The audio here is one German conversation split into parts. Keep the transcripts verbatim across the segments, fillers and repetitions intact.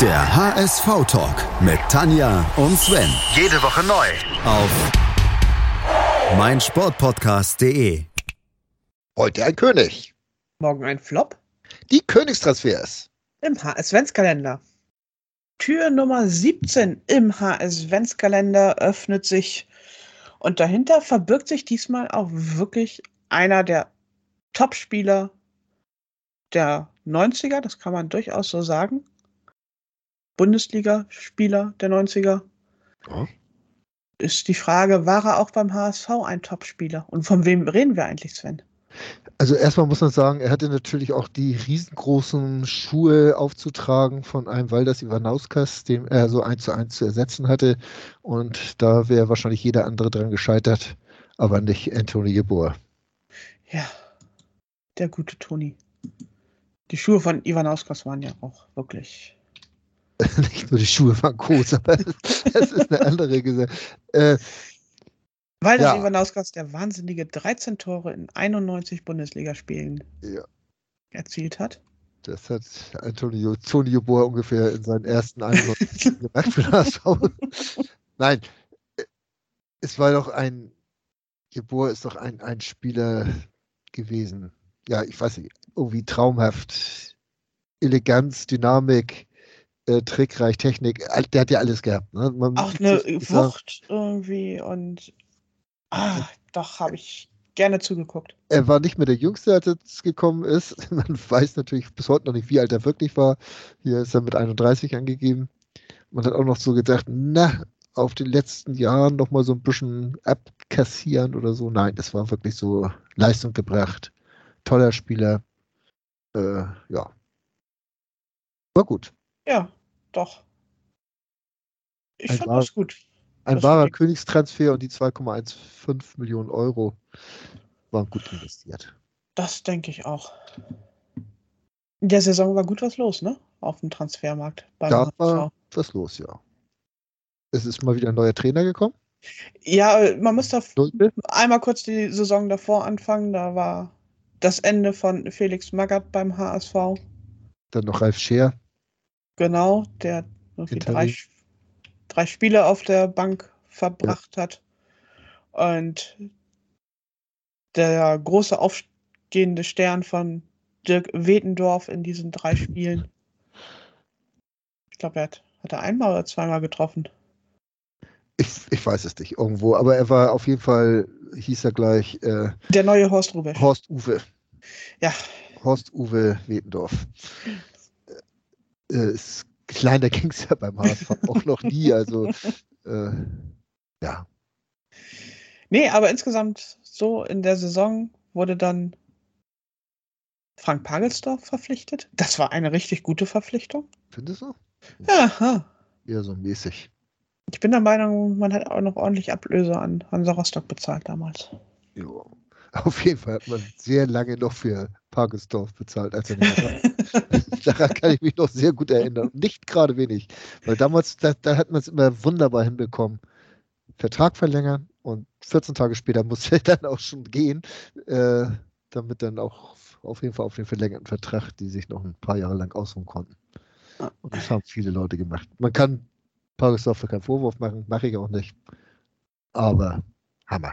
Der H S V-Talk mit Tanja und Sven. Jede Woche neu auf meinSportPodcast.de. Heute ein König. Morgen ein Flop. Die Königstransfers im H S-Ventskalender. Tür Nummer siebzehn im H S-Ventskalender öffnet sich. Und dahinter verbirgt sich diesmal auch wirklich einer der Top-Spieler der neunziger. Das kann man durchaus so sagen. Bundesliga-Spieler der neunziger. Ja. Ist die Frage, war er auch beim H S V ein Top-Spieler? Und von wem reden wir eigentlich, Sven? Also erstmal muss man sagen, er hatte natürlich auch die riesengroßen Schuhe aufzutragen von einem Waldas Ivanauskas, den er so eins zu eins zu ersetzen hatte. Und da wäre wahrscheinlich jeder andere dran gescheitert, aber nicht Anthony Yeboah. Ja, der gute Toni. Die Schuhe von Ivanauskas waren ja auch wirklich... Nicht nur die Schuhe waren groß, aber das ist eine andere Geschichte. Äh, Weil das ja. Ivanauskas der wahnsinnige dreizehn Tore in einundneunzig Bundesligaspielen ja. erzielt hat. Das hat Antonio Yeboah ungefähr in seinen ersten einundneunzig gemacht für das Haus. Nein, es war doch ein, Yeboah ist doch ein, ein Spieler gewesen. Ja, ich weiß nicht, irgendwie traumhaft. Eleganz, Dynamik. Trickreich, Technik, der hat ja alles gehabt. Ne? Man auch eine Wucht irgendwie und ah, doch, habe ich gerne zugeguckt. Er war nicht mehr der Jüngste, als er gekommen ist. Man weiß natürlich bis heute noch nicht, wie alt er wirklich war. Hier ist er mit einunddreißig angegeben. Man hat auch noch so gedacht, na, auf den letzten Jahren nochmal so ein bisschen abkassieren oder so. Nein, das war wirklich so Leistung gebracht. Toller Spieler. Äh, ja. War gut. Ja, doch. Ich ein fand wahrer, das gut. Ein das wahrer Königstransfer und die zwei Komma fünfzehn Millionen Euro waren gut investiert. Das denke ich auch. In der Saison war gut was los, ne? Auf dem Transfermarkt. Da war was los, ja. Es ist mal wieder ein neuer Trainer gekommen. Ja, man muss da Sollte? einmal kurz die Saison davor anfangen. Da war das Ende von Felix Magath beim H S V. Dann noch Ralf Scheer. Genau, der irgendwie drei, drei Spiele auf der Bank verbracht ja. hat. Und der große aufgehende Stern von Dirk Betendorf in diesen drei Spielen. Ich glaube, er hat, hat er einmal oder zweimal getroffen. Ich, ich weiß es nicht, irgendwo. Aber er war auf jeden Fall, hieß er gleich... Äh, der neue Horst Uwe. Horst Uwe. Ja. Horst Uwe Wetendorf. Äh, kleiner ging es ja beim H S V auch noch nie, also äh, ja. Nee, aber insgesamt so in der Saison wurde dann Frank Pagelsdorf verpflichtet. Das war eine richtig gute Verpflichtung. Findest du? Ja. Ja, so mäßig. Ich bin der Meinung, man hat auch noch ordentlich Ablöse an Hansa Rostock bezahlt damals. Jo. Auf jeden Fall hat man sehr lange noch für Pagelsdorf bezahlt, als er nicht war. Daran kann ich mich noch sehr gut erinnern. Nicht gerade wenig. Weil damals, da, da hat man es immer wunderbar hinbekommen. Vertrag verlängern und vierzehn Tage später muss er dann auch schon gehen, äh, damit dann auch auf jeden Fall auf den verlängerten Vertrag, die sich noch ein paar Jahre lang ausruhen konnten. Und das haben viele Leute gemacht. Man kann Pagelsdorf keinen Vorwurf machen, mache ich auch nicht. Aber Hammer.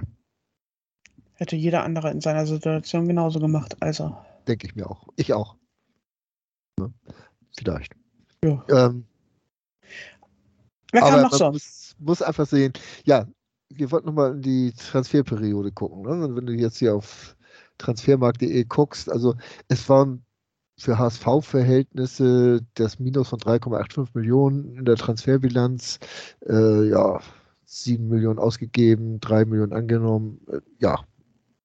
Hätte jeder andere in seiner Situation genauso gemacht. Also. Denke ich mir auch. Ich auch. Ne? Vielleicht. Ja. Ähm, Wer kann noch so? Man muss, muss einfach sehen, ja, wir wollten nochmal in die Transferperiode gucken. Ne? Wenn du jetzt hier auf transfermarkt punkt de guckst, also es waren für H S V-Verhältnisse das Minus von drei Komma fünfundachtzig Millionen in der Transferbilanz. Äh, ja, sieben Millionen ausgegeben, drei Millionen angenommen. Äh, ja.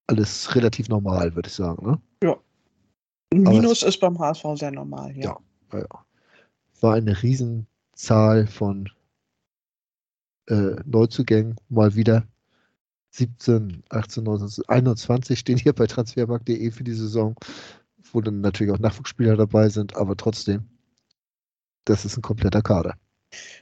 Alles relativ normal, würde ich sagen. Ne? Ja. Minus es, ist beim H S V sehr normal. Ja. Ja, ja. War eine Riesenzahl von äh, Neuzugängen mal wieder. siebzehn, achtzehn, neunzehn, einundzwanzig stehen hier bei transfermarkt punkt de für die Saison, wo dann natürlich auch Nachwuchsspieler dabei sind, aber trotzdem, das ist ein kompletter Kader.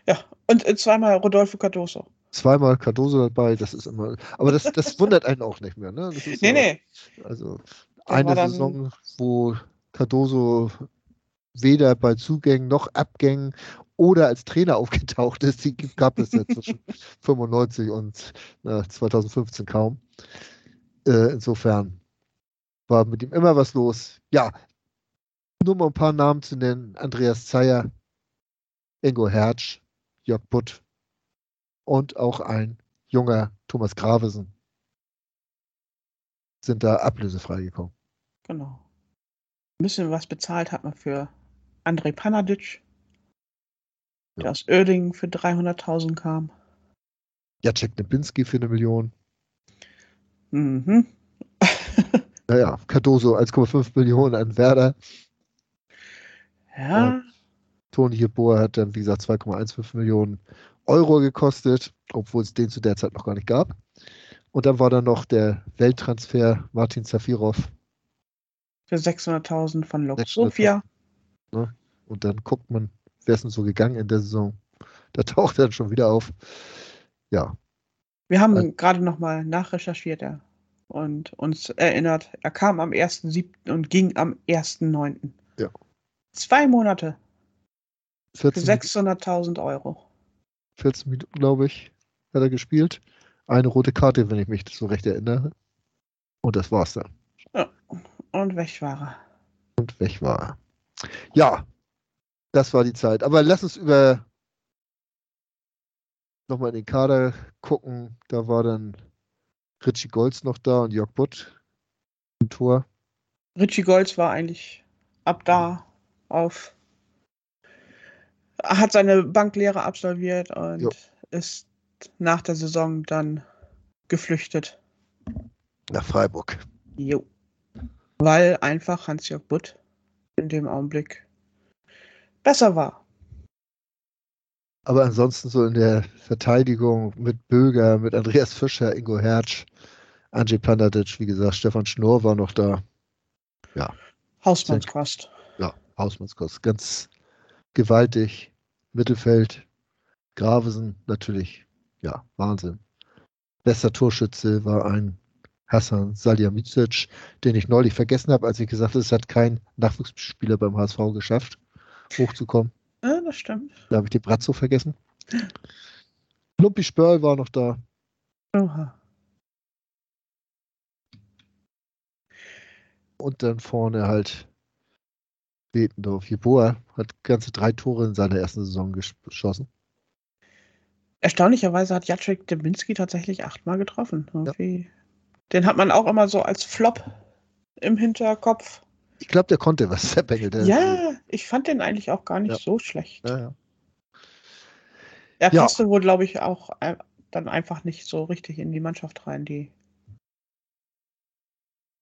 Ja, und äh, zweimal Rodolfo Cardoso. Zweimal Cardoso dabei, das ist immer, aber das, das wundert einen auch nicht mehr. Ne? Das ist nee, so, nee. Also eine Saison, wo Cardoso weder bei Zugängen noch Abgängen oder als Trainer aufgetaucht ist, die gab es ja zwischen fünfundneunzig und äh, zweitausendfünfzehn kaum. Äh, insofern war mit ihm immer was los. Ja, nur mal ein paar Namen zu nennen. Andreas Zeyer, Ingo Herzsch, Jörg Butt und auch ein junger Thomas Gravesen sind da ablösefrei gekommen. Genau. Ein bisschen was bezahlt hat man für André Panadic, der ja. aus Oerdingen für dreihunderttausend kam. Jacek Nibinski für eine Million. Mhm. Naja, Cardoso eins Komma fünf Millionen an Werder. Ja. Und Anthony Yeboah hat dann, wie gesagt, zwei Komma fünfzehn Millionen Euro gekostet, obwohl es den zu der Zeit noch gar nicht gab. Und dann war dann noch der Welttransfer Martin Safirov. Für sechshunderttausend von Lok Sofia. Ne? Und dann guckt man, wer ist denn so gegangen in der Saison? Da taucht er dann schon wieder auf. Ja. Wir haben also, gerade nochmal nachrecherchiert ja, und uns erinnert, er kam am ersten siebten und ging am ersten neunten Ja. Zwei Monate. Für sechshunderttausend Euro. vierzehn Minuten, glaube ich, hat er gespielt. Eine rote Karte, wenn ich mich so recht erinnere. Und das war's dann. Ja. Und weg war er. Und weg war er. Ja, das war die Zeit. Aber lass uns über nochmal in den Kader gucken. Da war dann Richie Golds noch da und Jörg Butt im Tor. Richie Golds war eigentlich ab da auf, hat seine Banklehre absolviert und jo. ist nach der Saison dann geflüchtet. Nach Freiburg. Jo. Weil einfach Hans-Jörg Butt in dem Augenblick besser war. Aber ansonsten so in der Verteidigung mit Böger, mit Andreas Fischer, Ingo Herzsch, Andrzej Pandadic, wie gesagt, Stefan Schnurr war noch da. Ja. Hausmannskost. Ja, Hausmannskost. Ganz gewaltig. Mittelfeld. Gravesen natürlich. Ja, Wahnsinn. Bester Torschütze war ein Hasan Salihamidžić, den ich neulich vergessen habe, als ich gesagt habe, es hat kein Nachwuchsspieler beim H S V geschafft, hochzukommen. Ja, das stimmt. Da habe ich den Bratzow vergessen. Lumpi Spörl war noch da. Oha. Und dann vorne halt Betendorf. Yeboah hat ganze drei Tore in seiner ersten Saison geschossen. Erstaunlicherweise hat Jacek Dembinski tatsächlich achtmal getroffen. Irgendwie. Ja. Den hat man auch immer so als Flop im Hinterkopf. Ich glaube, der konnte was, der Pagelsdorf. Ja, ich fand den eigentlich auch gar nicht ja. so schlecht. Ja, ja. Er passte ja. wohl, glaube ich, auch äh, dann einfach nicht so richtig in die Mannschaft rein. Die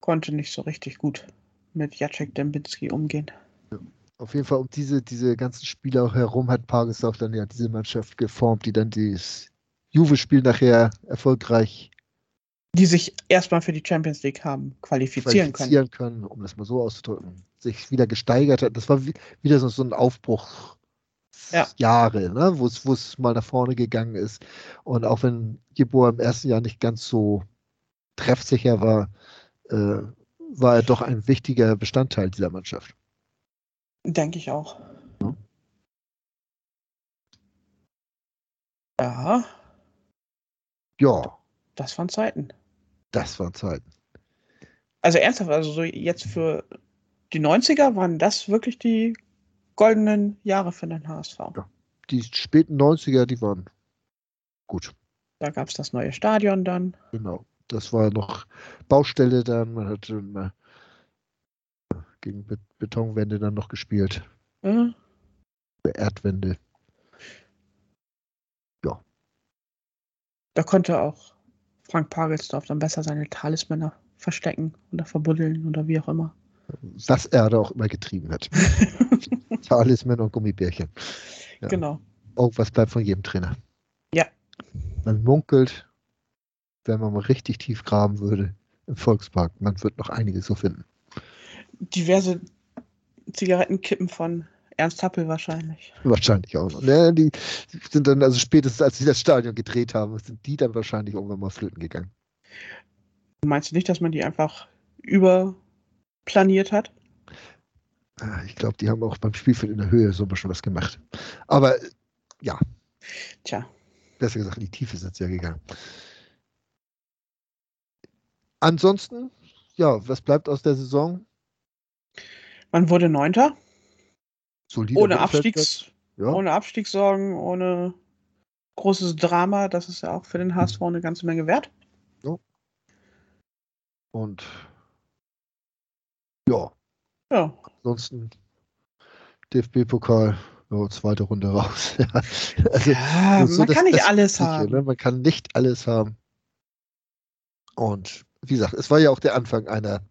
konnte nicht so richtig gut mit Jacek Dembinski umgehen. Ja. Auf jeden Fall um diese, diese ganzen Spieler herum hat Pagelsdorf dann ja diese Mannschaft geformt, die dann dieses Juve-Spiel nachher erfolgreich die sich erstmal für die Champions League haben qualifizieren, qualifizieren können. können, um das mal so auszudrücken, sich wieder gesteigert hat. Das war wieder so, so ein Aufbruch ja. Jahre, ne? wo es mal nach vorne gegangen ist. Und auch wenn Yeboah im ersten Jahr nicht ganz so treffsicher war, äh, war er doch ein wichtiger Bestandteil dieser Mannschaft. Denke ich auch. Ja. Ja. Ja. Das waren Zeiten. Das waren Zeiten. Also ernsthaft, also so jetzt für die neunziger waren das wirklich die goldenen Jahre für den H S V. Ja, die späten neunziger, die waren gut. Da gab es das neue Stadion dann. Genau, das war noch Baustelle dann. Man hat äh, gegen Bet- Betonwände dann noch gespielt. Mhm. Erdwände. Ja. Da konnte auch Frank Pagelsdorf dann besser seine Talismänner verstecken oder verbuddeln oder wie auch immer. Was er da auch immer getrieben hat. Talismänner und Gummibärchen. Ja. Genau. Irgendwas bleibt von jedem Trainer. Ja. Man munkelt, wenn man mal richtig tief graben würde im Volkspark, man wird noch einiges so finden. Diverse Zigarettenkippen von Ernst Happel wahrscheinlich. Wahrscheinlich auch noch. Ja, die sind dann, also spätestens als sie das Stadion gedreht haben, sind die dann wahrscheinlich irgendwann mal flöten gegangen. Meinst du nicht, dass man die einfach überplaniert hat? Ich glaube, die haben auch beim Spielfeld in der Höhe so ein bisschen was gemacht. Aber ja. Tja. Besser gesagt, in die Tiefe sind sie ja gegangen. Ansonsten, ja, was bleibt aus der Saison? Man wurde Neunter. Solide ohne Abstiegs, ja. ohne Abstiegssorgen, ohne großes Drama. Das ist ja auch für den H S V eine ganze Menge wert. Ja. Und ja. Ja. Ansonsten D F B-Pokal, ja, zweite Runde raus. Ja. Also, ja, so man das, kann nicht alles sicher, haben. Ne? Man kann nicht alles haben. Und wie gesagt, es war ja auch der Anfang einer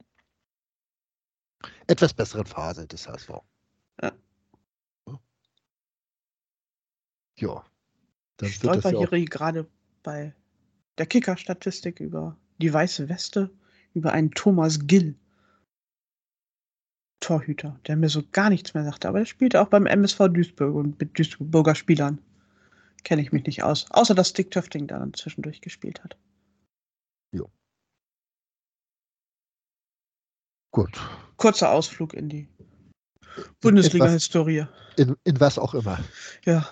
etwas besseren Phase des H S V. Ja. Ja. Ich stolper hier auch gerade bei der Kicker-Statistik über die weiße Weste, über einen Thomas Gill. Torhüter, der mir so gar nichts mehr sagte, aber der spielte auch beim M S V Duisburg und mit Duisburger Spielern kenne ich mich nicht aus, außer dass Dick Töfting da dann zwischendurch gespielt hat. Jo. Gut. Kurzer Ausflug in die Bundesliga-Historie. In, in was auch immer. Ja.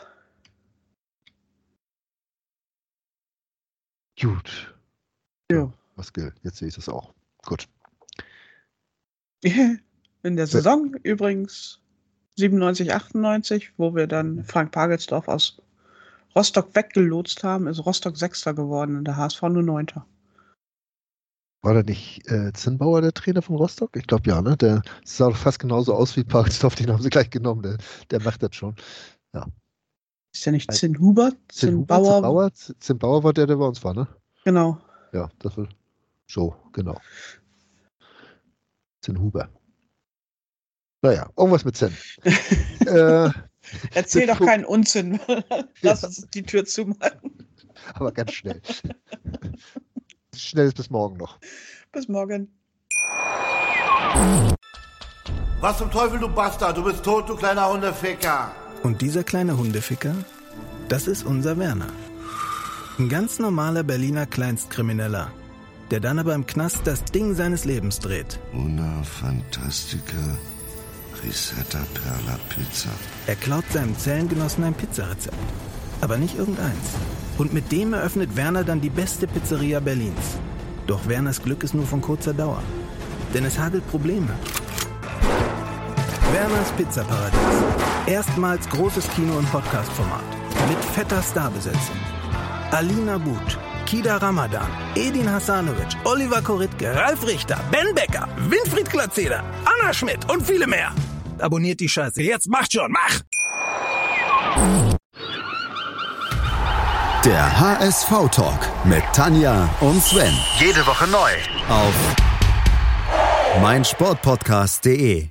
Gut. Jo. Was gilt? Jetzt sehe ich das auch. Gut. In der Saison ja. übrigens siebenundneunzig, achtundneunzig, wo wir dann Frank Pagelsdorf aus Rostock weggelotst haben, ist Rostock Sechster geworden und der H S V nur Neunter. War da nicht äh, Zinnbauer der Trainer von Rostock? Ich glaube ja, ne? Der sah doch fast genauso aus wie Pagelsdorf, den haben sie gleich genommen, der, der macht das schon. Ja. Ist der nicht Zinnhuber? Zinnbauer? Zinnbauer war der, der bei uns war, ne? Genau. Ja, das war so, genau. Zinnhuber. Naja, irgendwas mit Zinn. äh, Erzähl doch keinen Unsinn. Lass uns die Tür zumachen. Aber ganz schnell. Schnell ist bis morgen noch. Bis morgen. Was zum Teufel, du Bastard? Du bist tot, du kleiner Hundeficker. Und dieser kleine Hundeficker, das ist unser Werner. Ein ganz normaler Berliner Kleinstkrimineller, der dann aber im Knast das Ding seines Lebens dreht. Una Fantastica. Risetta Perla Pizza. Er klaut seinem Zellengenossen ein Pizzarezept. Aber nicht irgendeins. Und mit dem eröffnet Werner dann die beste Pizzeria Berlins. Doch Werners Glück ist nur von kurzer Dauer. Denn es hagelt Probleme. Werners Pizzaparadies. Erstmals großes Kino- und Podcast-Format. Mit fetter Starbesetzung. Alina But, Kida Ramadan, Edin Hasanovic, Oliver Koritke, Ralf Richter, Ben Becker, Winfried Glatzeder, Anna Schmidt und viele mehr. Abonniert die Scheiße. Jetzt macht schon, mach! Der H S V-Talk mit Tanja und Sven. Jede Woche neu auf meinSportPodcast.de.